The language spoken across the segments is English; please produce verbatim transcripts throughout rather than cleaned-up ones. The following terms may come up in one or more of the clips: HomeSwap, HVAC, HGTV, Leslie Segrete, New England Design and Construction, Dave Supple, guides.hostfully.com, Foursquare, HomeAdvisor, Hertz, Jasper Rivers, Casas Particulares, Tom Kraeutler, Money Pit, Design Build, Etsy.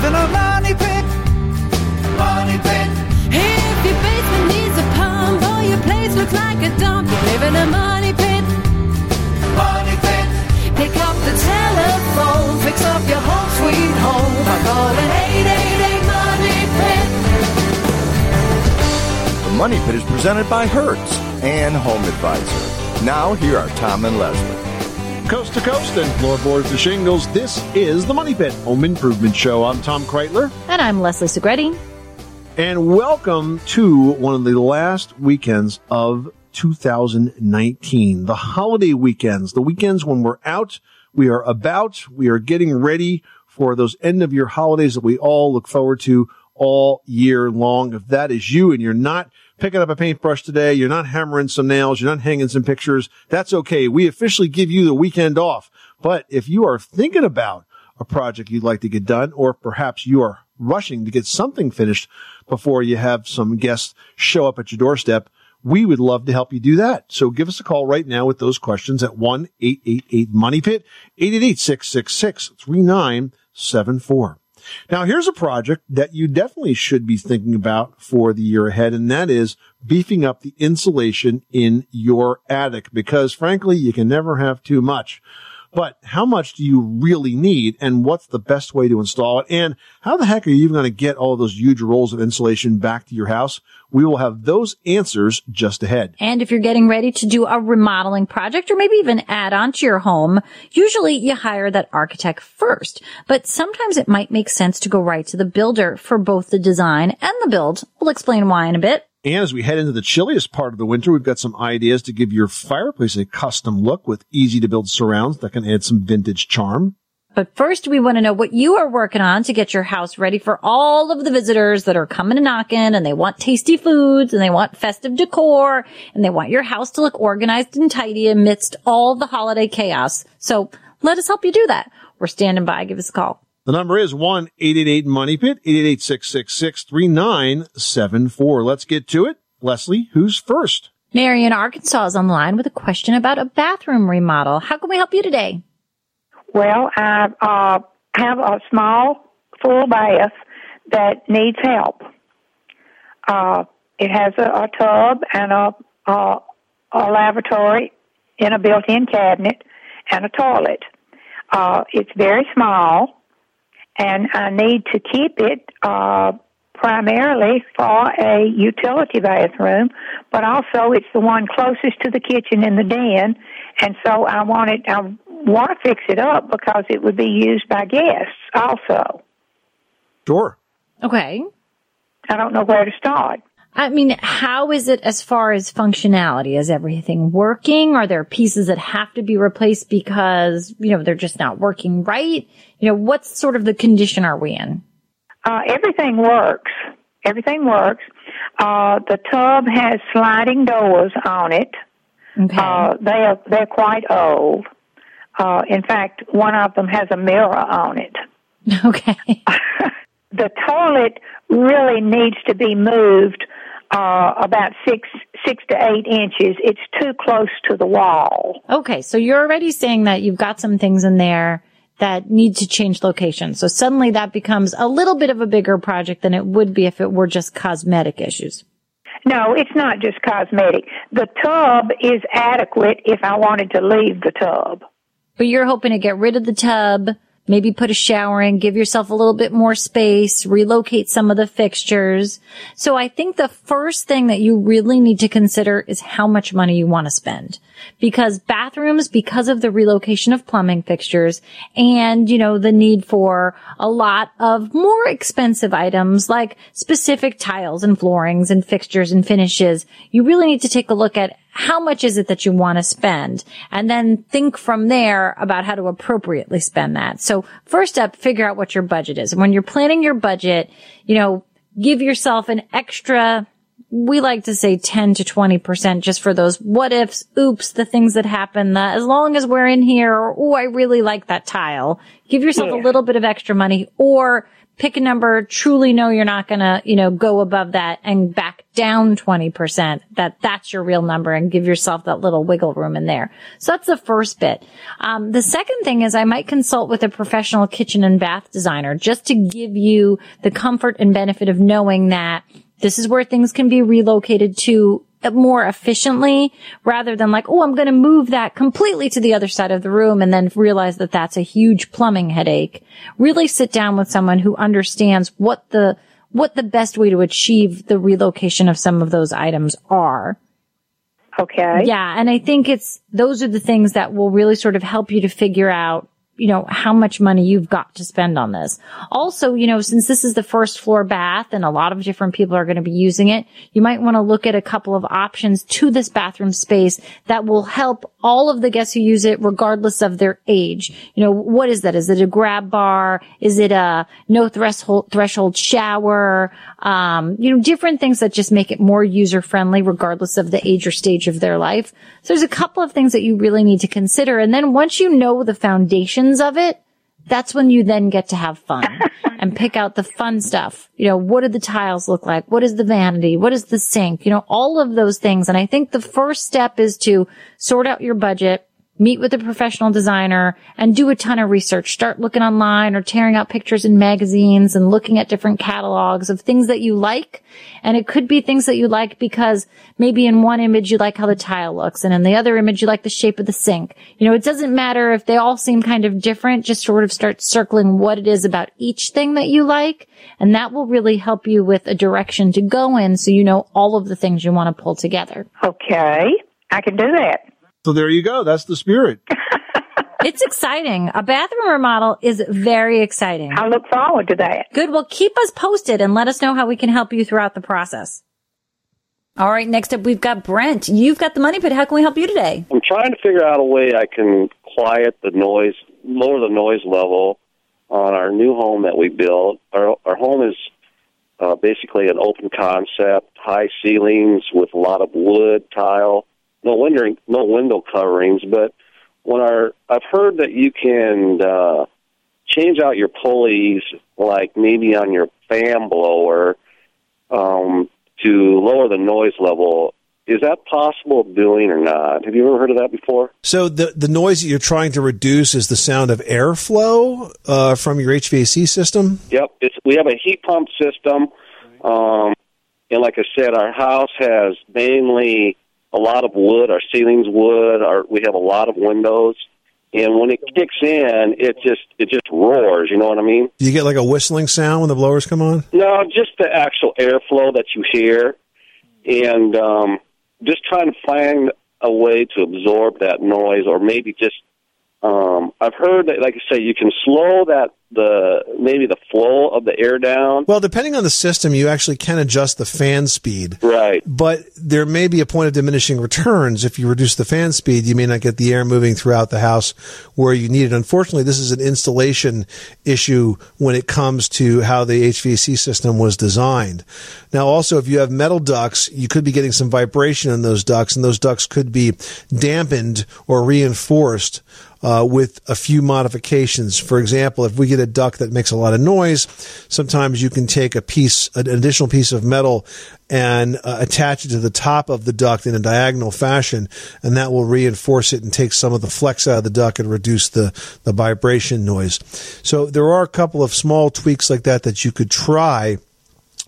live in a money pit, money pit. If your basement needs a pump or your place looks like a dump, you live in a money pit, money pit. Pick up the telephone, fix up your home sweet home by calling eight eight eight money pit. The Money Pit is presented by Hertz and HomeAdvisor. Now here are Tom and Leslie. Coast to coast and floorboards to shingles, this is the Money Pit Home Improvement Show. I'm Tom Kraeutler. And I'm Leslie Segrete. And welcome to one of the last weekends of two thousand nineteen, the holiday weekends, the weekends when we're out, we are about, we are getting ready for those end-of-year holidays that we all look forward to all year long. If that is you and you're not picking up a paintbrush today, you're not hammering some nails, you're not hanging some pictures, that's okay. We officially give you the weekend off. But if you are thinking about a project you'd like to get done, or perhaps you are rushing to get something finished before you have some guests show up at your doorstep, we would love to help you do that. So give us a call right now with those questions at one eight eight eight money pit, eight eight eight, six six six, three nine seven four. Now, here's a project that you definitely should be thinking about for the year ahead, and that is beefing up the insulation in your attic, because, frankly, you can never have too much. But how much do you really need, and what's the best way to install it, and how the heck are you even going to get all those huge rolls of insulation back to your house? We will have those answers just ahead. And if you're getting ready to do a remodeling project or maybe even add on to your home, usually you hire that architect first. But sometimes it might make sense to go right to the builder for both the design and the build. We'll explain why in a bit. And as we head into the chilliest part of the winter, we've got some ideas to give your fireplace a custom look with easy-to-build surrounds that can add some vintage charm. But first, we want to know what you are working on to get your house ready for all of the visitors that are coming and knocking, and they want tasty foods, and they want festive decor, and they want your house to look organized and tidy amidst all the holiday chaos. So let us help you do that. We're standing by. Give us a call. The number is one eight eight eight money pit, eight eight eight, six six six, three nine seven four. Let's get to it. Leslie, who's first? Mary in Arkansas is online with a question about a bathroom remodel. How can we help you today? Well, I uh, have a small full bath that needs help. Uh, it has a, a tub and a, a, a lavatory and a built-in cabinet and a toilet. Uh, it's very small, and I need to keep it uh, primarily for a utility bathroom, but also it's the one closest to the kitchen in the den, and so I want it. I want to fix it up because it would be used by guests also. Sure. Okay. I don't know where to start. I mean, how is it as far as functionality? Is everything working? Are there pieces that have to be replaced because, you know, they're just not working right? You know, what sort of the condition are we in? Uh, everything works. Everything works. Uh, the tub has sliding doors on it. Okay. Uh, they are, they're quite old. Uh, in fact, one of them has a mirror on it. Okay. The toilet really needs to be moved uh, about six six to eight inches. It's too close to the wall. Okay, so you're already saying that you've got some things in there that need to change location. So suddenly that becomes a little bit of a bigger project than it would be if it were just cosmetic issues. No, it's not just cosmetic. The tub is adequate if I wanted to leave the tub. But you're hoping to get rid of the tub, maybe put a shower in, give yourself a little bit more space, relocate some of the fixtures. So I think the first thing that you really need to consider is how much money you want to spend. Because bathrooms, because of the relocation of plumbing fixtures and, you know, the need for a lot of more expensive items like specific tiles and floorings and fixtures and finishes, you really need to take a look at how much is it that you want to spend, and then think from there about how to appropriately spend that. So first up, figure out what your budget is. And when you're planning your budget, you know, give yourself an extra, we like to say ten to twenty percent just for those what ifs, oops, the things that happen, the, as long as we're in here, or, oh, I really like that tile. Give yourself yeah. a little bit of extra money, or pick a number, truly know you're not going to, you know, go above that and back down twenty percent, that that's your real number, and give yourself that little wiggle room in there. So that's the first bit. Um, the second thing is I might consult with a professional kitchen and bath designer just to give you the comfort and benefit of knowing that this is where things can be relocated to more efficiently, rather than like, oh, I'm going to move that completely to the other side of the room and then realize that that's a huge plumbing headache. Really sit down with someone who understands what the, what the best way to achieve the relocation of some of those items are. Okay. Yeah. And I think it's, those are the things that will really sort of help you to figure out, you know, how much money you've got to spend on this. Also, you know, since this is the first floor bath and a lot of different people are going to be using it, you might want to look at a couple of options to this bathroom space that will help all of the guests who use it regardless of their age. You know, what is that? Is it a grab bar? Is it a no threshold threshold shower? Um, you know, different things that just make it more user friendly regardless of the age or stage of their life. So there's a couple of things that you really need to consider. And then once you know the foundation of it, that's when you then get to have fun and pick out the fun stuff. You know, what do the tiles look like? What is the vanity? What is the sink? You know, all of those things. And I think the first step is to sort out your budget, meet with a professional designer, and do a ton of research. Start looking online or tearing out pictures in magazines and looking at different catalogs of things that you like. And it could be things that you like because maybe in one image you like how the tile looks, and in the other image you like the shape of the sink. You know, it doesn't matter if they all seem kind of different, just sort of start circling what it is about each thing that you like. And that will really help you with a direction to go in, so you know all of the things you want to pull together. Okay, I can do that. So there you go. That's the spirit. It's exciting. A bathroom remodel is very exciting. I look forward to that. Good. Well, keep us posted and let us know how we can help you throughout the process. All right. Next up, we've got Brent. You've got the Money Pit. How can we help you today? I'm trying to figure out a way I can quiet the noise, lower the noise level on our new home that we built. Our, our home is uh, basically an open concept, high ceilings with a lot of wood, tile. No window, no window coverings, but when our, I've heard that you can uh, change out your pulleys, like maybe on your fan blower, um, to lower the noise level. Is that possible doing or not? Have you ever heard of that before? So the the noise that you're trying to reduce is the sound of airflow uh, from your H V A C system? Yep. It's, we have a heat pump system, um, and like I said, our house has mainly a lot of wood. Our ceilings wood. Our, we have a lot of windows, and when it kicks in, it just it just roars. You know what I mean? Do you get like a whistling sound when the blowers come on? No, just the actual airflow that you hear, and um, just trying to find a way to absorb that noise, or maybe just um, I've heard that, like I say, you can slow that the maybe the flow of the air down. Well, depending on the system, you actually can adjust the fan speed. Right. But there may be a point of diminishing returns. If you reduce the fan speed, you may not get the air moving throughout the house where you need it. Unfortunately, this is an installation issue when it comes to how the H V A C system was designed. Now, also, if you have metal ducts, you could be getting some vibration in those ducts, and those ducts could be dampened or reinforced Uh, with a few modifications. For example, if we get a duct that makes a lot of noise, sometimes you can take a piece, an additional piece of metal and uh, attach it to the top of the duct in a diagonal fashion, and that will reinforce it and take some of the flex out of the duct and reduce the, the vibration noise. So there are a couple of small tweaks like that that you could try,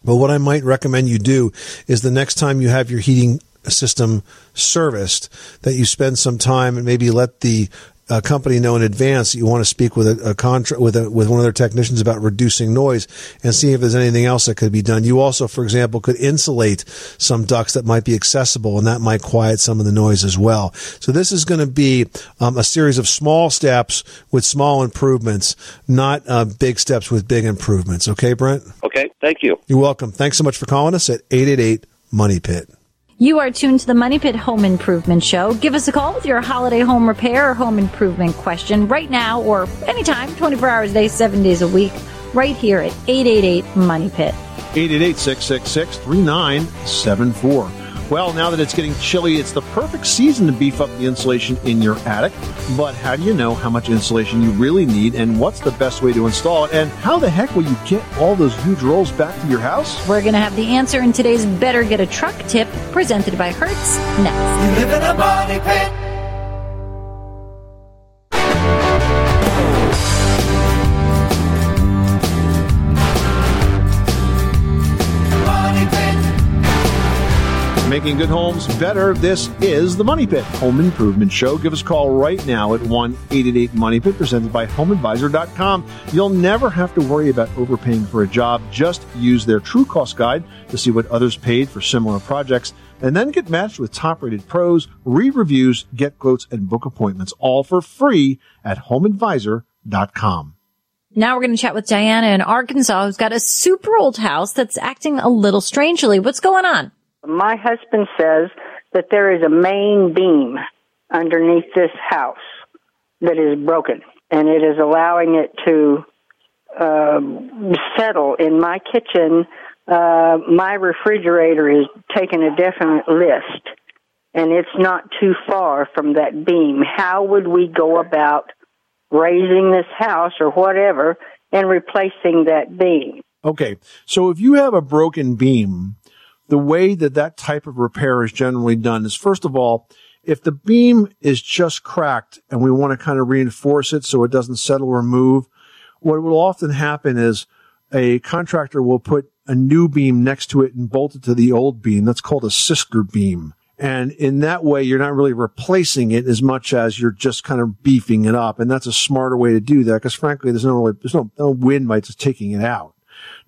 but what I might recommend you do is the next time you have your heating system serviced, that you spend some time and maybe let the A company know in advance that you want to speak with a, a contra- with a, with one of their technicians about reducing noise and see if there's anything else that could be done. You also, for example, could insulate some ducts that might be accessible, and that might quiet some of the noise as well. So this is going to be um, a series of small steps with small improvements, not uh, big steps with big improvements. Okay, Brent? Okay, thank you. You're welcome. Thanks so much for calling us at eight eight eight, MONEY PIT. You are tuned to the Money Pit Home Improvement Show. Give us a call with your holiday home repair or home improvement question right now or anytime, twenty-four hours a day, seven days a week, right here at eight eight eight, MONEY PIT. eight eight eight, six six six, three nine seven four. Well, now that it's getting chilly, it's the perfect season to beef up the insulation in your attic. But how do you know how much insulation you really need, and what's the best way to install it, and how the heck will you get all those huge rolls back to your house? We're going to have the answer in today's Better Get a Truck Tip, presented by Hertz, next. You live in a money pit. Making good homes better. This is the Money Pit Home Improvement Show. Give us a call right now at one eight eight eight money pit, presented by home advisor dot com. You'll never have to worry about overpaying for a job. Just use their true cost guide to see what others paid for similar projects, and then get matched with top-rated pros, read reviews, get quotes, and book appointments, all for free at home advisor dot com. Now we're going to chat with Diana in Arkansas, who's got a super old house that's acting a little strangely. What's going on? My husband says that there is a main beam underneath this house that is broken, and it is allowing it to um, settle in my kitchen. Uh, my refrigerator is taking a definite list, and it's not too far from that beam. How would we go about raising this house or whatever and replacing that beam? Okay, so if you have a broken beam, the way that that type of repair is generally done is, first of all, if the beam is just cracked and we want to kind of reinforce it so it doesn't settle or move, what will often happen is a contractor will put a new beam next to it and bolt it to the old beam. That's called a sister beam. And in that way, you're not really replacing it as much as you're just kind of beefing it up. And that's a smarter way to do that because, frankly, there's no really, there's no, no win by just taking it out.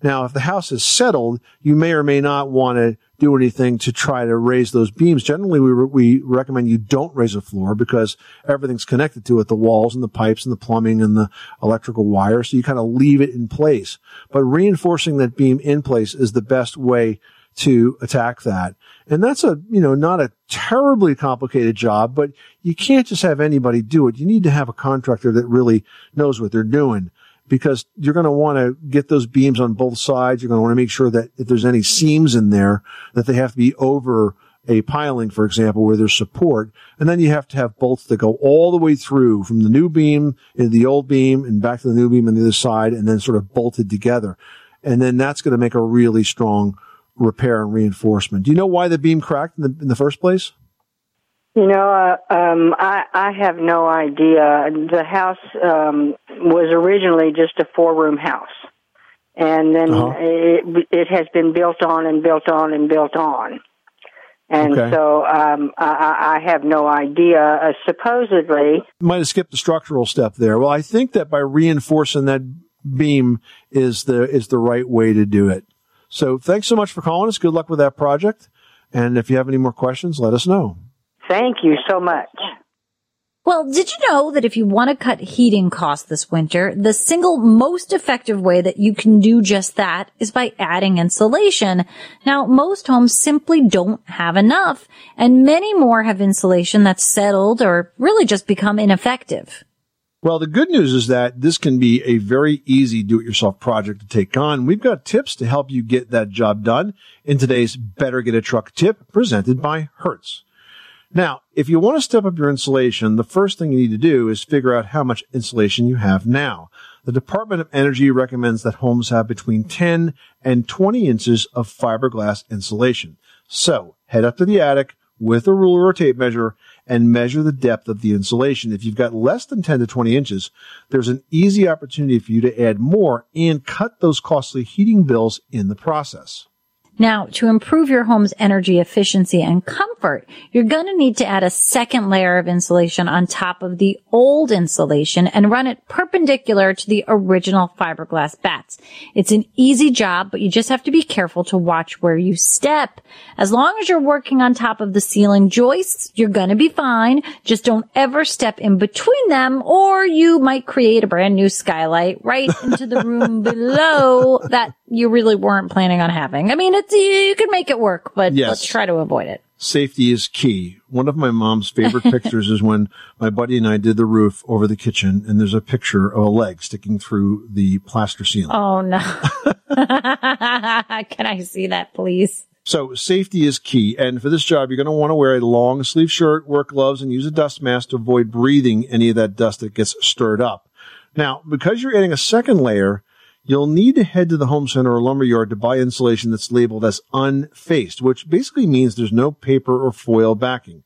Now, if the house is settled, you may or may not want to do anything to try to raise those beams. Generally, we re- we recommend you don't raise a floor because everything's connected to it, the walls and the pipes and the plumbing and the electrical wire, so you kind of leave it in place. But reinforcing that beam in place is the best way to attack that. And that's a, you know, not a terribly complicated job, but you can't just have anybody do it. You need to have a contractor that really knows what they're doing, because you're going to want to get those beams on both sides. You're going to want to make sure that if there's any seams in there, that they have to be over a piling, for example, where there's support. And then you have to have bolts that go all the way through from the new beam into the old beam and back to the new beam on the other side, and then sort of bolted together. And then that's going to make a really strong repair and reinforcement. Do you know why the beam cracked in the, in the first place? You know, uh, um, I, I have no idea. The house um, was originally just a four-room house, and then uh-huh. it, it has been built on and built on and built on. And okay. so um, I, I have no idea, uh, supposedly. Might have skipped the structural step there. Well, I think that by reinforcing that beam is the is the right way to do it. So thanks so much for calling us. Good luck with that project. And if you have any more questions, let us know. Thank you so much. Well, did you know that if you want to cut heating costs this winter, the single most effective way that you can do just that is by adding insulation? Now, most homes simply don't have enough, and many more have insulation that's settled or really just become ineffective. Well, the good news is that this can be a very easy do-it-yourself project to take on. We've got tips to help you get that job done in today's Better Get a Truck Tip, presented by Hertz. Now, if you want to step up your insulation, the first thing you need to do is figure out how much insulation you have now. The Department of Energy recommends that homes have between ten and twenty inches of fiberglass insulation. So head up to the attic with a ruler or tape measure and measure the depth of the insulation. If you've got less than ten to twenty inches, there's an easy opportunity for you to add more and cut those costly heating bills in the process. Now, to improve your home's energy efficiency and comfort, you're going to need to add a second layer of insulation on top of the old insulation and run it perpendicular to the original fiberglass batts. It's an easy job, but you just have to be careful to watch where you step. As long as you're working on top of the ceiling joists, you're going to be fine. Just don't ever step in between them, or you might create a brand new skylight right into the room below that you really weren't planning on having. I mean, it's, you can make it work, but yes, let's try to avoid it. Safety is key. One of my mom's favorite pictures is when my buddy and I did the roof over the kitchen, and there's a picture of a leg sticking through the plaster ceiling. Oh, no. Can I see that, please? So safety is key. And for this job, you're going to want to wear a long sleeve shirt, work gloves, and use a dust mask to avoid breathing any of that dust that gets stirred up. Now, because you're adding a second layer, you'll need to head to the home center or lumberyard to buy insulation that's labeled as unfaced, which basically means there's no paper or foil backing.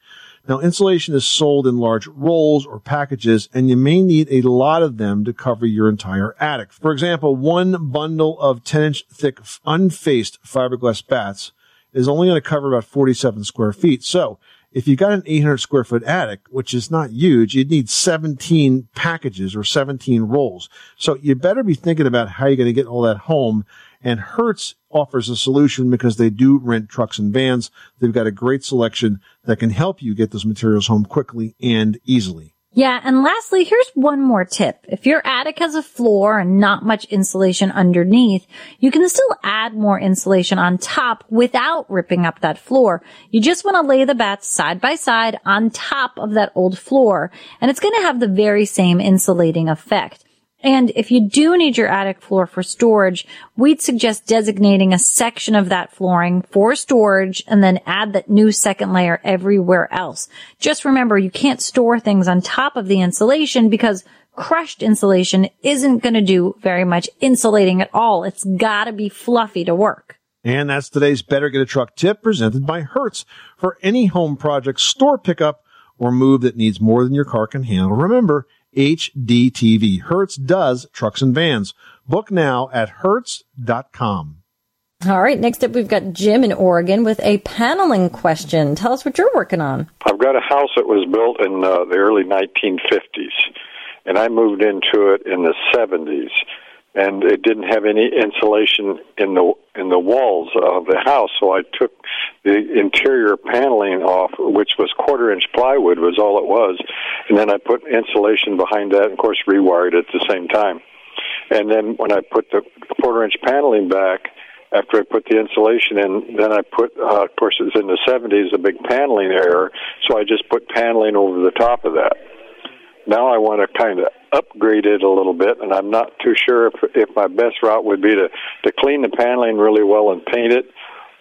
Now, insulation is sold in large rolls or packages, and you may need a lot of them to cover your entire attic. For example, one bundle of ten-inch thick unfaced fiberglass bats is only going to cover about forty-seven square feet. So if you've got an eight hundred square foot attic, which is not huge, you'd need seventeen packages or seventeen rolls. So you better be thinking about how you're going to get all that home. And Hertz offers a solution because they do rent trucks and vans. They've got a great selection that can help you get those materials home quickly and easily. Yeah. And lastly, here's one more tip. If your attic has a floor and not much insulation underneath, you can still add more insulation on top without ripping up that floor. You just want to lay the bats side by side on top of that old floor, and it's going to have the very same insulating effect. And if you do need your attic floor for storage, we'd suggest designating a section of that flooring for storage and then add that new second layer everywhere else. Just remember, you can't store things on top of the insulation because crushed insulation isn't going to do very much insulating at all. It's got to be fluffy to work. And that's today's Better Get a Truck tip presented by Hertz. For any home project, store pickup, or move that needs more than your car can handle, remember, H G T V. Hertz does trucks and vans. Book now at hertz dot com. All right, next up we've got Jim in Oregon with a paneling question. Tell us what you're working on. I've got a house that was built in uh, the early nineteen fifties, and I moved into it in the seventies, and it didn't have any insulation in the in the walls of the house, so I took the interior paneling off, which was quarter-inch plywood was all it was, and then I put insulation behind that and, of course, rewired it at the same time. And then when I put the quarter-inch paneling back, after I put the insulation in, then I put, uh, of course, it's in the seventies, a big paneling error, so I just put paneling over the top of that. Now I want to kind of upgrade it a little bit, and I'm not too sure if, if my best route would be to, to clean the paneling really well and paint it,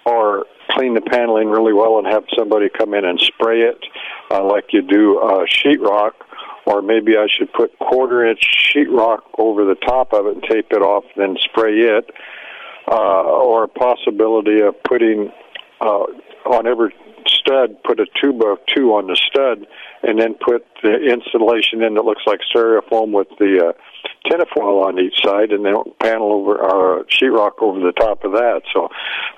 or clean the paneling really well and have somebody come in and spray it uh, like you do uh, sheetrock, or maybe I should put quarter-inch sheetrock over the top of it and tape it off and then spray it, uh, or a possibility of putting uh, on every stud, put a tube of two on the stud, and then put the insulation in that looks like styrofoam with the uh, tinfoil on each side, and then panel over our uh, sheetrock over the top of that. So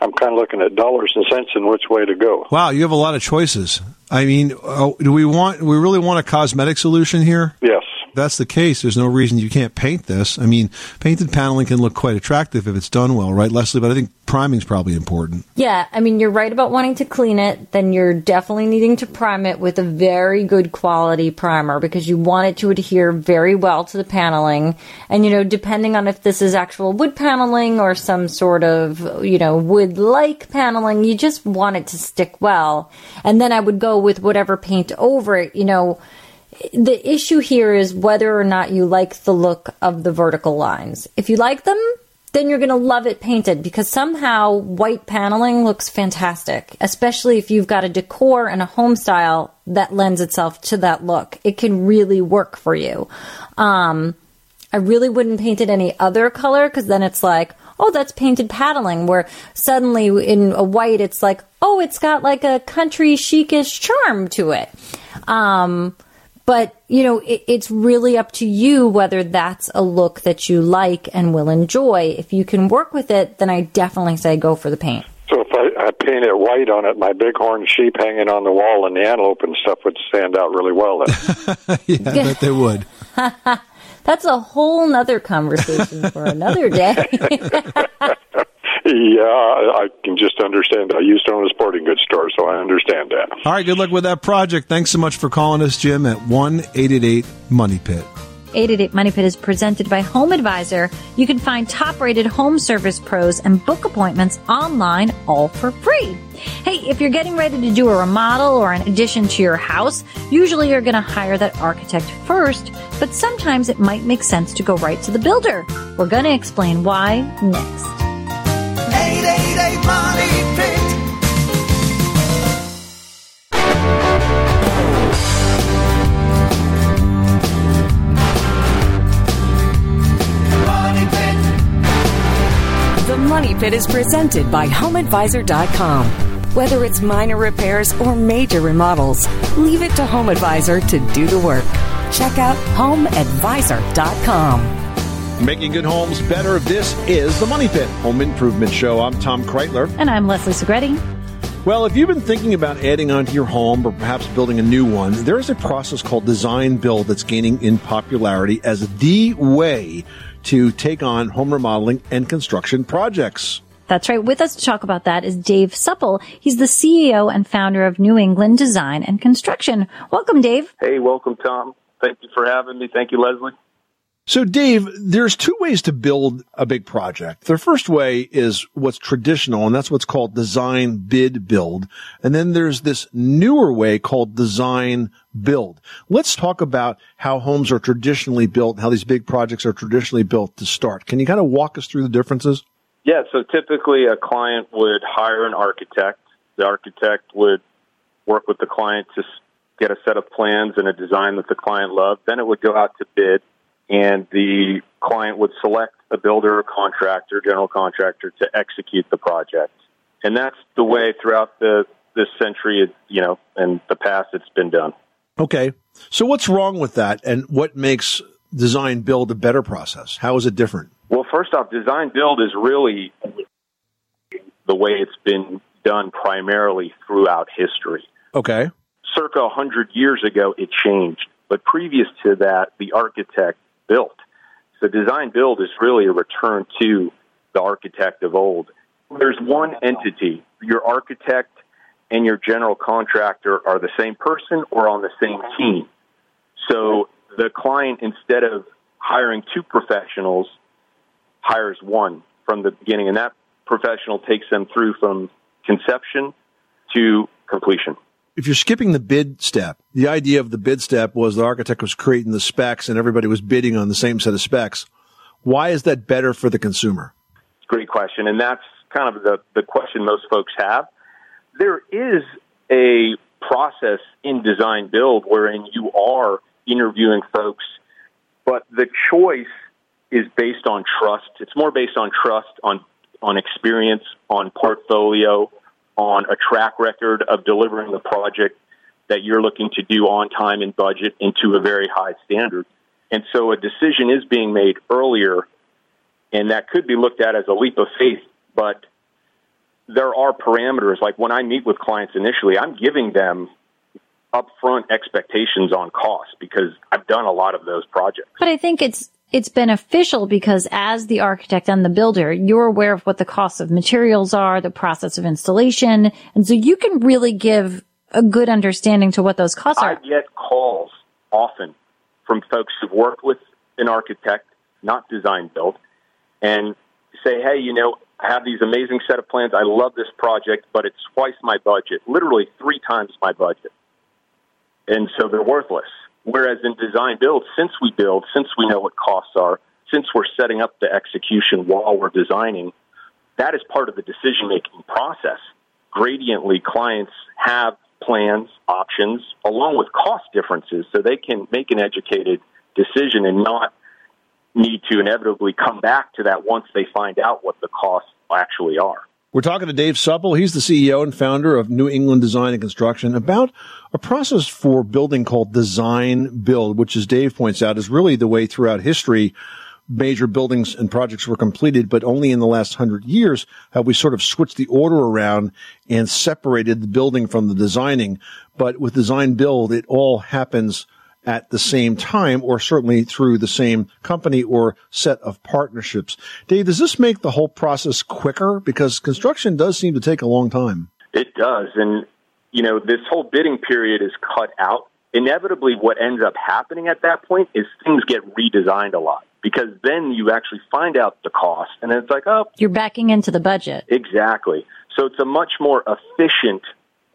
I'm kind of looking at dollars and cents and which way to go. Wow, you have a lot of choices. I mean, uh, do we want? We really want a cosmetic solution here? Yes. If that's the case, there's no reason you can't paint this. I mean, painted paneling can look quite attractive if it's done well, right, Leslie? But I think priming's probably important. Yeah, I mean, you're right about wanting to clean it. Then you're definitely needing to prime it with a very good quality primer because you want it to adhere very well to the paneling. And, you know, depending on if this is actual wood paneling or some sort of, you know, wood-like paneling, you just want it to stick well. And then I would go with whatever paint over it, you know. The issue here is whether or not you like the look of the vertical lines. If you like them, then you're going to love it painted because somehow white paneling looks fantastic, especially if you've got a decor and a home style that lends itself to that look. It can really work for you. Um, I really wouldn't paint it any other color because then it's like, oh, that's painted paneling, where suddenly in a white it's like, oh, it's got like a country chicish charm to it. Um... But, you know, it, it's really up to you whether that's a look that you like and will enjoy. If you can work with it, then I definitely say go for the paint. So if I, I paint it white on it, my bighorn sheep hanging on the wall and the antelope and stuff would stand out really well. Yeah, I bet they would. That's a whole nother conversation for another day. Yeah, I can just understand that. I used to own a sporting goods store, so I understand that. All right, good luck with that project. Thanks so much for calling us, Jim, at one eight eight eight money pit. eight eight eight Money Pit is presented by HomeAdvisor. You can find top-rated home service pros and book appointments online, all for free. Hey, if you're getting ready to do a remodel or an addition to your house, usually you're going to hire that architect first, but sometimes it might make sense to go right to the builder. We're going to explain why next. eight eight eight Money Pit. Pit is presented by Home Advisor dot com. Whether it's minor repairs or major remodels, leave it to HomeAdvisor to do the work. Check out Home Advisor dot com. Making good homes better, this is the Money Pit Home Improvement Show. I'm Tom Kraeutler. And I'm Leslie Segrete. Well, if you've been thinking about adding on to your home or perhaps building a new one, there is a process called design build that's gaining in popularity as the way to take on home remodeling and construction projects. That's right. With us to talk about that is Dave Supple. He's the C E O and founder of New England Design and Construction. Welcome, Dave. Hey, welcome, Tom. Thank you for having me. Thank you, Leslie. So, Dave, there's two ways to build a big project. The first way is what's traditional, and that's what's called design, bid, build. And then there's this newer way called design, build. Let's talk about how homes are traditionally built, how these big projects are traditionally built to start. Can you kind of walk us through the differences? Yeah, so typically a client would hire an architect. The architect would work with the client to get a set of plans and a design that the client loved. Then it would go out to bid. And the client would select a builder or contractor, general contractor, to execute the project. And that's the way throughout the this century, you know, and the past it's been done. Okay. So what's wrong with that, and what makes design build a better process? How is it different? Well, first off, design build is really the way it's been done primarily throughout history. Okay. Circa one hundred years ago, it changed. But previous to that, the architect built. So design build is really a return to the architect of old. There's one entity. Your architect and your general contractor are the same person or on the same team. So the client, instead of hiring two professionals, hires one from the beginning, and that professional takes them through from conception to completion. If you're skipping the bid step, the idea of the bid step was the architect was creating the specs and everybody was bidding on the same set of specs. Why is that better for the consumer? Great question. And that's kind of the, the question most folks have. There is a process in design build wherein you are interviewing folks, but the choice is based on trust. It's more based on trust, on, on experience, on portfolio, on a track record of delivering the project that you're looking to do on time and budget and to a very high standard. And so a decision is being made earlier, and that could be looked at as a leap of faith, but there are parameters. Like when I meet with clients initially, I'm giving them upfront expectations on cost because I've done a lot of those projects. But I think it's It's beneficial because as the architect and the builder, you're aware of what the costs of materials are, the process of installation. And so you can really give a good understanding to what those costs are. I get calls often from folks who've worked with an architect, not design build, and say, hey, you know, I have these amazing set of plans. I love this project, but it's twice my budget, literally three times my budget. And so they're worthless. Whereas in design build, since we build, since we know what costs are, since we're setting up the execution while we're designing, that is part of the decision-making process. Gradiently, clients have plans, options, along with cost differences, so they can make an educated decision and not need to inevitably come back to that once they find out what the costs actually are. We're talking to Dave Supple. He's the C E O and founder of New England Design and Construction about a process for building called design build, which, as Dave points out, is really the way throughout history major buildings and projects were completed, but only in the last hundred years have we sort of switched the order around and separated the building from the designing. But with design build, it all happens at the same time, or certainly through the same company or set of partnerships. Dave, does this make the whole process quicker? Because construction does seem to take a long time. It does. And, you know, this whole bidding period is cut out. Inevitably, what ends up happening at that point is things get redesigned a lot, because then you actually find out the cost, and then it's like, oh. You're backing into the budget. Exactly. So it's a much more efficient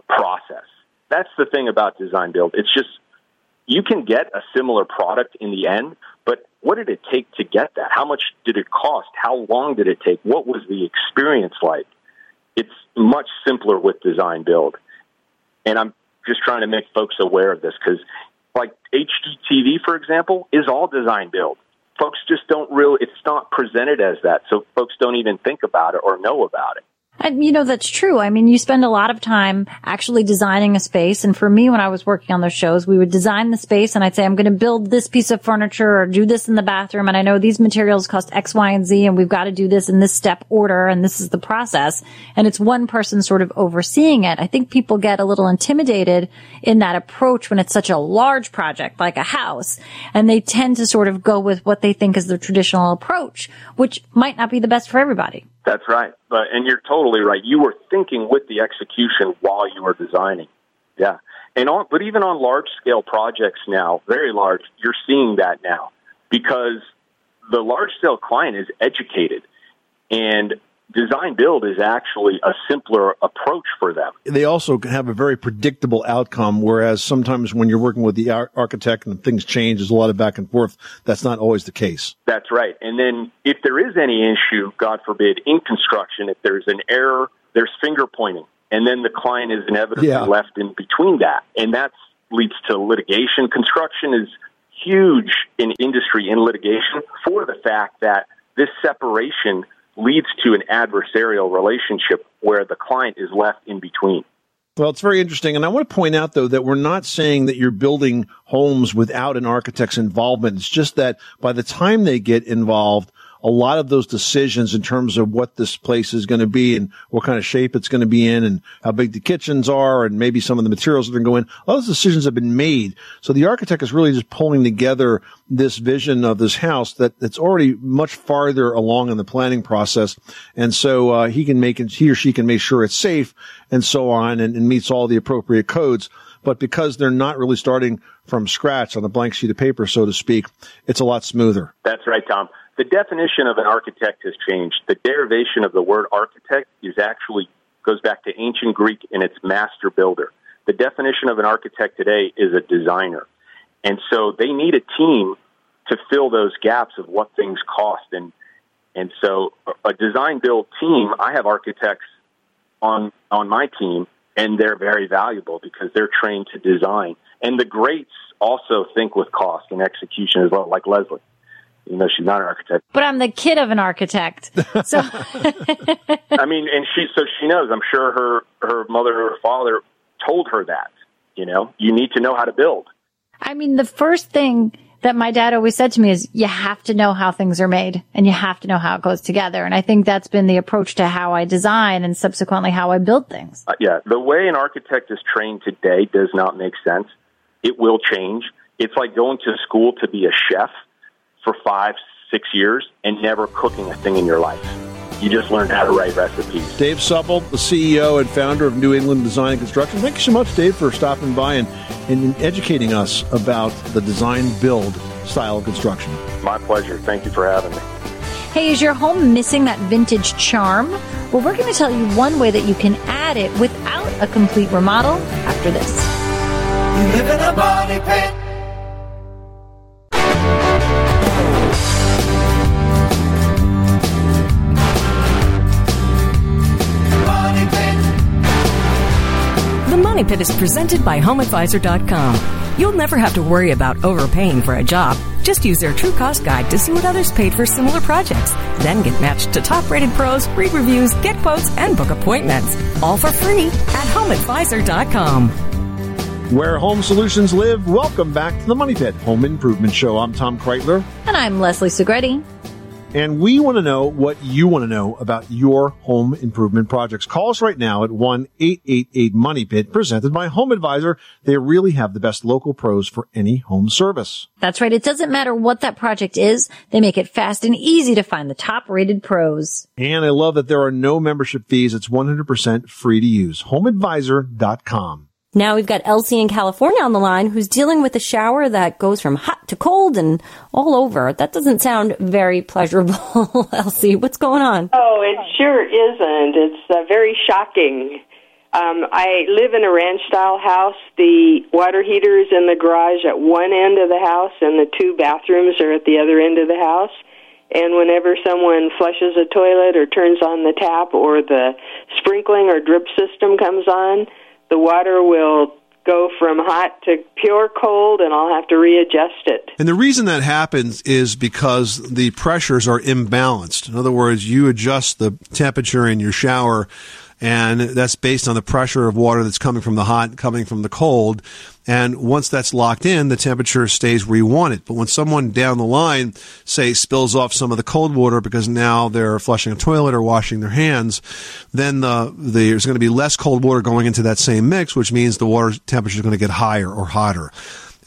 process. That's the thing about design build. It's just, you can get a similar product in the end, but what did it take to get that? How much did it cost? How long did it take? What was the experience like? It's much simpler with design build. And I'm just trying to make folks aware of this because, like, H G T V, for example, is all design build. folks just don't really, it's not presented as that. So folks don't even think about it or know about it. And, you know, that's true. I mean, you spend a lot of time actually designing a space. And for me, when I was working on those shows, we would design the space and I'd say, I'm going to build this piece of furniture or do this in the bathroom. And I know these materials cost X, Y, and Z, and we've got to do this in this step order. And this is the process. And it's one person sort of overseeing it. I think people get a little intimidated in that approach when it's such a large project, like a house. And they tend to sort of go with what they think is the traditional approach, which might not be the best for everybody. That's right. But, and you're totally right. You were thinking with the execution while you were designing. Yeah. And on, but even on large scale projects now, very large, you're seeing that now because the large scale client is educated and design build is actually a simpler approach for them. They also have a very predictable outcome, whereas sometimes when you're working with the ar- architect and things change, there's a lot of back and forth. That's not always the case. That's right. And then if there is any issue, God forbid, in construction, if there's an error, there's finger pointing. And then the client is inevitably yeah. left in between that. And that leads to litigation. Construction is huge in industry in litigation for the fact that this separation leads to an adversarial relationship where the client is left in between. Well, it's very interesting. And I want to point out, though, that we're not saying that you're building homes without an architect's involvement. It's just that by the time they get involved, a lot of those decisions in terms of what this place is going to be and what kind of shape it's going to be in and how big the kitchens are and maybe some of the materials that are going to go in, all those decisions have been made. So the architect is really just pulling together this vision of this house that, that's already much farther along in the planning process. And so uh, he can make it, he or she can make sure it's safe and so on and, and meets all the appropriate codes. But because they're not really starting from scratch on a blank sheet of paper, so to speak, it's a lot smoother. That's right, Tom. The definition of an architect has changed. The derivation of the word architect is actually goes back to ancient Greek and it's master builder. The definition of an architect today is a designer. And so they need a team to fill those gaps of what things cost. And and so a design build team, I have architects on on my team, and they're very valuable because they're trained to design. And the greats also think with cost and execution as well, like Leslie. You know, she's not an architect. But I'm the kid of an architect. So I mean, and she, so she knows, I'm sure her, her mother or her father told her that, you know, you need to know how to build. I mean, the first thing that my dad always said to me is you have to know how things are made and you have to know how it goes together. And I think that's been the approach to how I design and subsequently how I build things. Uh, yeah. The way an architect is trained today does not make sense. It will change. It's like going to school to be a chef for five, six years and never cooking a thing in your life. You just learned how to write recipes. Dave Supple, the C E O and founder of New England Design and Construction. Thank you so much, Dave, for stopping by and, and educating us about the design-build style of construction. My pleasure. Thank you for having me. Hey, is your home missing that vintage charm? Well, we're going to tell you one way that you can add it without a complete remodel after this. You live in a money pit. The Money Pit is presented by home advisor dot com. You'll never have to worry about overpaying for a job. Just use their true cost guide to see what others paid for similar projects. Then get matched to top-rated pros, read reviews, get quotes, and book appointments. All for free at home advisor dot com. Where home solutions live, welcome back to the Money Pit Home Improvement Show. I'm Tom Kraeutler. And I'm Leslie Segrete. And we want to know what you want to know about your home improvement projects. Call us right now at one eight eight eight money pit, presented by HomeAdvisor. They really have the best local pros for any home service. That's right. It doesn't matter what that project is. They make it fast and easy to find the top-rated pros. And I love that there are no membership fees. It's one hundred percent free to use. home advisor dot com. Now we've got Elsie in California on the line who's dealing with a shower that goes from hot to cold and all over. That doesn't sound very pleasurable, Elsie. What's going on? Oh, it sure isn't. It's uh, very shocking. Um, I live in a ranch-style house. The water heater is in the garage at one end of the house, and the two bathrooms are at the other end of the house. And whenever someone flushes a toilet or turns on the tap or the sprinkling or drip system comes on, the water will go from hot to pure cold, and I'll have to readjust it. And the reason that happens is because the pressures are imbalanced. In other words, you adjust the temperature in your shower, and that's based on the pressure of water that's coming from the hot, coming from the cold. And once that's locked in, the temperature stays where you want it. But when someone down the line, say, spills off some of the cold water because now they're flushing a toilet or washing their hands, then the, the there's going to be less cold water going into that same mix, which means the water temperature is going to get higher or hotter.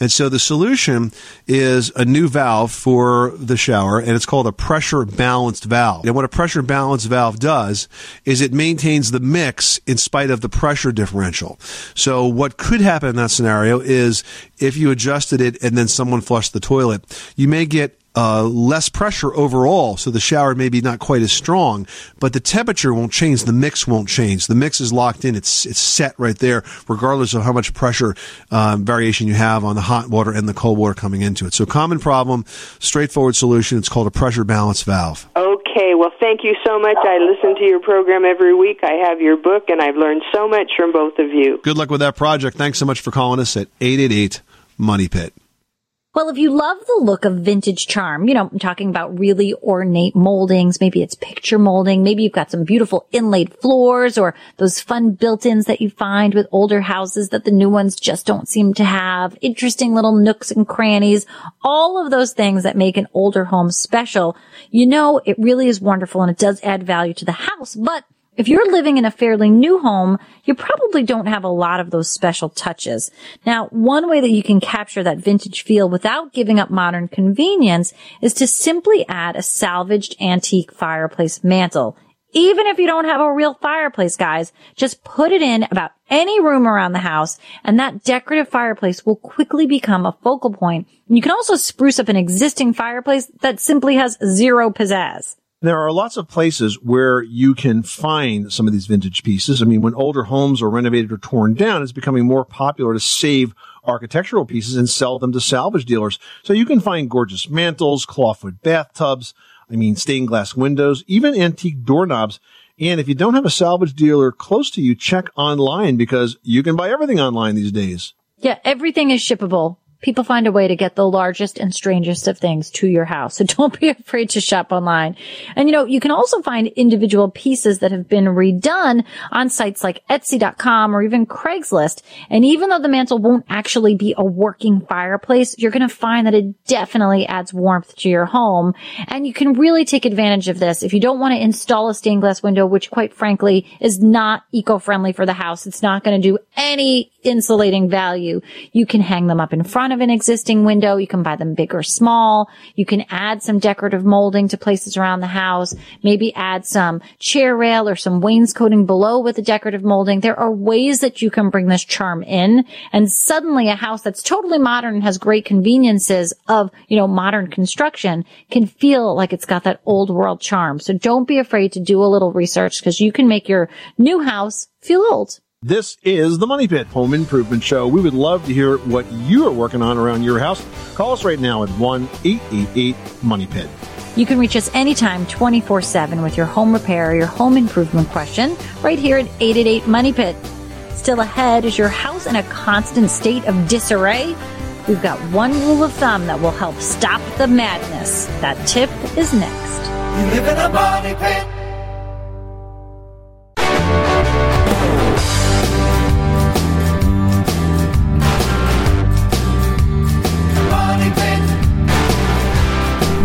And so the solution is a new valve for the shower, and it's called a pressure-balanced valve. And what a pressure-balanced valve does is it maintains the mix in spite of the pressure differential. So what could happen in that scenario is if you adjusted it and then someone flushed the toilet, you may get Uh, less pressure overall, so the shower may be not quite as strong, but the temperature won't change, the mix won't change. The mix is locked in, it's it's set right there, regardless of how much pressure um, variation you have on the hot water and the cold water coming into it. So common problem, straightforward solution, it's called a pressure balance valve. Okay, well thank you so much. I listen to your program every week, I have your book, and I've learned so much from both of you. Good luck with that project. Thanks so much for calling us at eight eight eight, Money Pit. Well, if you love the look of vintage charm, you know, I'm talking about really ornate moldings, maybe it's picture molding, maybe you've got some beautiful inlaid floors or those fun built-ins that you find with older houses that the new ones just don't seem to have, interesting little nooks and crannies, all of those things that make an older home special. You know, it really is wonderful and it does add value to the house, but if you're living in a fairly new home, you probably don't have a lot of those special touches. Now, one way that you can capture that vintage feel without giving up modern convenience is to simply add a salvaged antique fireplace mantle. Even if you don't have a real fireplace, guys, just put it in about any room around the house, and that decorative fireplace will quickly become a focal point. And you can also spruce up an existing fireplace that simply has zero pizzazz. There are lots of places where you can find some of these vintage pieces. I mean, when older homes are renovated or torn down, it's becoming more popular to save architectural pieces and sell them to salvage dealers. So you can find gorgeous mantles, clawfoot bathtubs, I mean, stained glass windows, even antique doorknobs. And if you don't have a salvage dealer close to you, check online because you can buy everything online these days. Yeah, everything is shippable. People find a way to get the largest and strangest of things to your house. So don't be afraid to shop online. And, you know, you can also find individual pieces that have been redone on sites like Etsy dot com or even Craigslist. And even though the mantle won't actually be a working fireplace, you're going to find that it definitely adds warmth to your home. And you can really take advantage of this. If you don't want to install a stained glass window, which quite frankly is not eco-friendly for the house, it's not going to do any insulating value, you can hang them up in front of an existing window. You can buy them big or small. You can add some decorative molding to places around the house. Maybe add some chair rail or some wainscoting below with the decorative molding. There are ways that you can bring this charm in, and suddenly a house that's totally modern and has great conveniences of, you know, modern construction can feel like it's got that old world charm. So don't be afraid to do a little research because you can make your new house feel old. This is the Money Pit Home Improvement Show. We would love to hear what you are working on around your house. Call us right now at one eight eight eight, Money Pit. You can reach us anytime, twenty-four seven, with your home repair or your home improvement question right here at eight eight eight, Money Pit. Still ahead, is your house in a constant state of disarray? We've got one rule of thumb that will help stop the madness. That tip is next. You live in a money pit.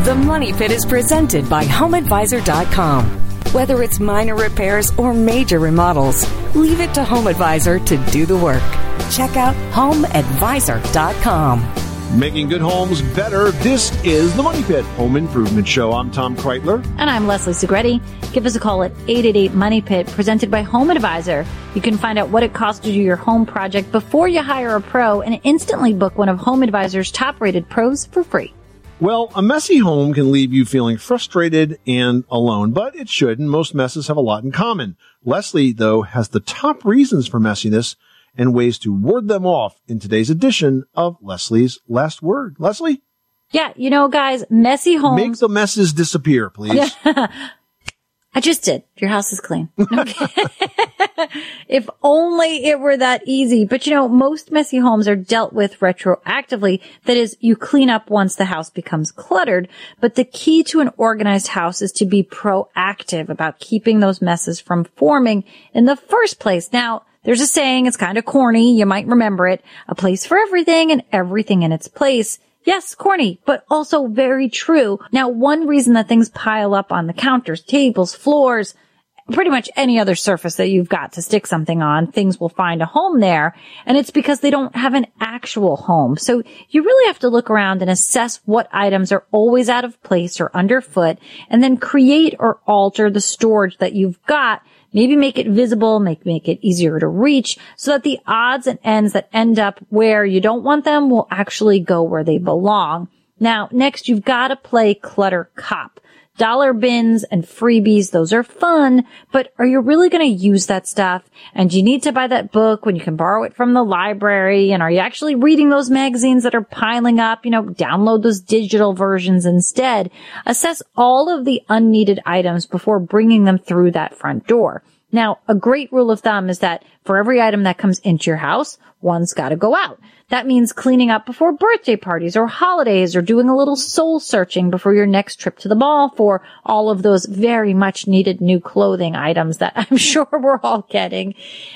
The Money Pit is presented by Home Advisor dot com. Whether it's minor repairs or major remodels, leave it to HomeAdvisor to do the work. Check out Home Advisor dot com. Making good homes better, this is the Money Pit Home Improvement Show. I'm Tom Kraeutler. And I'm Leslie Segrete. Give us a call at eight eight eight, Money Pit, presented by HomeAdvisor. You can find out what it costs to do your home project before you hire a pro and instantly book one of HomeAdvisor's top-rated pros for free. Well, a messy home can leave you feeling frustrated and alone, but it shouldn't. Most messes have a lot in common. Leslie, though, has the top reasons for messiness and ways to ward them off in today's edition of Leslie's Last Word. Leslie? Yeah, you know, guys, messy homes... Make the messes disappear, please. Yeah. I just did. Your house is clean. Okay. If only it were that easy. But, you know, most messy homes are dealt with retroactively. That is, you clean up once the house becomes cluttered. But the key to an organized house is to be proactive about keeping those messes from forming in the first place. Now, there's a saying, it's kind of corny, you might remember it, a place for everything and everything in its place. Yes, corny, but also very true. Now, one reason that things pile up on the counters, tables, floors, pretty much any other surface that you've got to stick something on, things will find a home there. And it's because they don't have an actual home. So you really have to look around and assess what items are always out of place or underfoot, and then create or alter the storage that you've got. Maybe make it visible, make make it easier to reach, so that the odds and ends that end up where you don't want them will actually go where they belong. Now, next, you've got to play clutter cop. Dollar bins and freebies, those are fun, but are you really going to use that stuff? And do you need to buy that book when you can borrow it from the library? And are you actually reading those magazines that are piling up? You know, download those digital versions instead. Assess all of the unneeded items before bringing them through that front door. Now, a great rule of thumb is that for every item that comes into your house, one's got to go out. That means cleaning up before birthday parties or holidays, or doing a little soul searching before your next trip to the mall for all of those very much needed new clothing items that I'm sure we're all getting.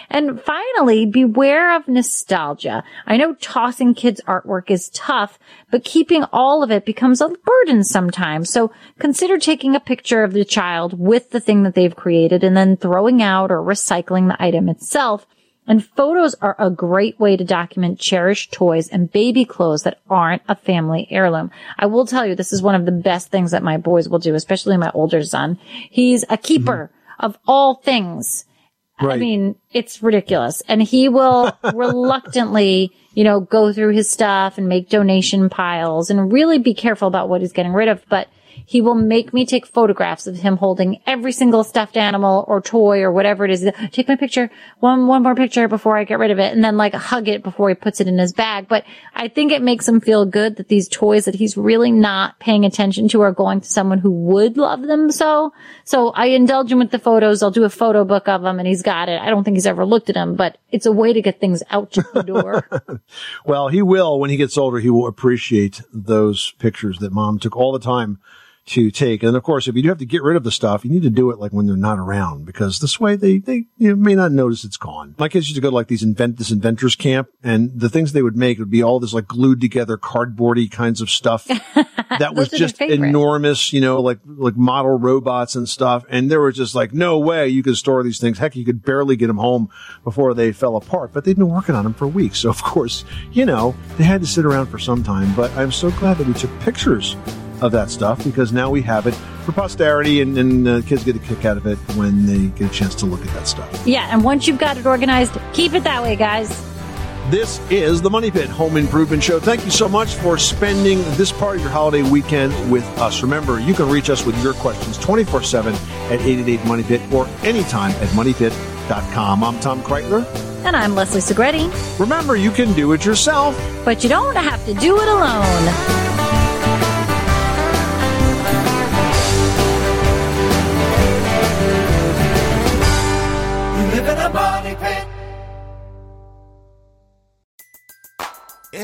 And finally, beware of nostalgia. I know tossing kids' artwork is tough, but keeping all of it becomes a burden sometimes. So consider taking a picture of the child with the thing that they've created and then throwing out or recycling the item itself. And photos are a great way to document cherished toys and baby clothes that aren't a family heirloom. I will tell you, this is one of the best things that my boys will do, especially my older son. He's a keeper mm-hmm. of all things. Right. I mean, it's ridiculous. And he will reluctantly, you know, go through his stuff and make donation piles and really be careful about what he's getting rid of. But he will make me take photographs of him holding every single stuffed animal or toy or whatever it is. Take my picture, one one more picture before I get rid of it, and then like hug it before he puts it in his bag. But I think it makes him feel good that these toys that he's really not paying attention to are going to someone who would love them so. So I indulge him with the photos. I'll do a photo book of him, and he's got it. I don't think he's ever looked at them, but it's a way to get things out to the door. Well, he will, when he gets older, he will appreciate those pictures that Mom took all the time to take. And of course, if you do have to get rid of the stuff, you need to do it like when they're not around, because this way they, they, you know, may not notice it's gone. My kids used to go to like these invent, this inventors camp, and the things they would make would be all this like glued together cardboardy kinds of stuff that was just enormous, you know, like, like model robots and stuff. And there was just like, no way you could store these things. Heck, you could barely get them home before they fell apart, but they'd been working on them for weeks. So of course, you know, they had to sit around for some time, but I'm so glad that we took pictures of that stuff, because now we have it for posterity, and, and uh, kids get a kick out of it when they get a chance to look at that stuff. Yeah, and once you've got it organized, keep it that way, guys. This is the Money Pit Home Improvement Show. Thank you so much for spending this part of your holiday weekend with us. Remember, you can reach us with your questions twenty-four seven at eight eight eight money pit or anytime at money pit dot com. I'm Tom Kraeutler. And I'm Leslie Segrete. Remember, you can do it yourself, but you don't have to do it alone.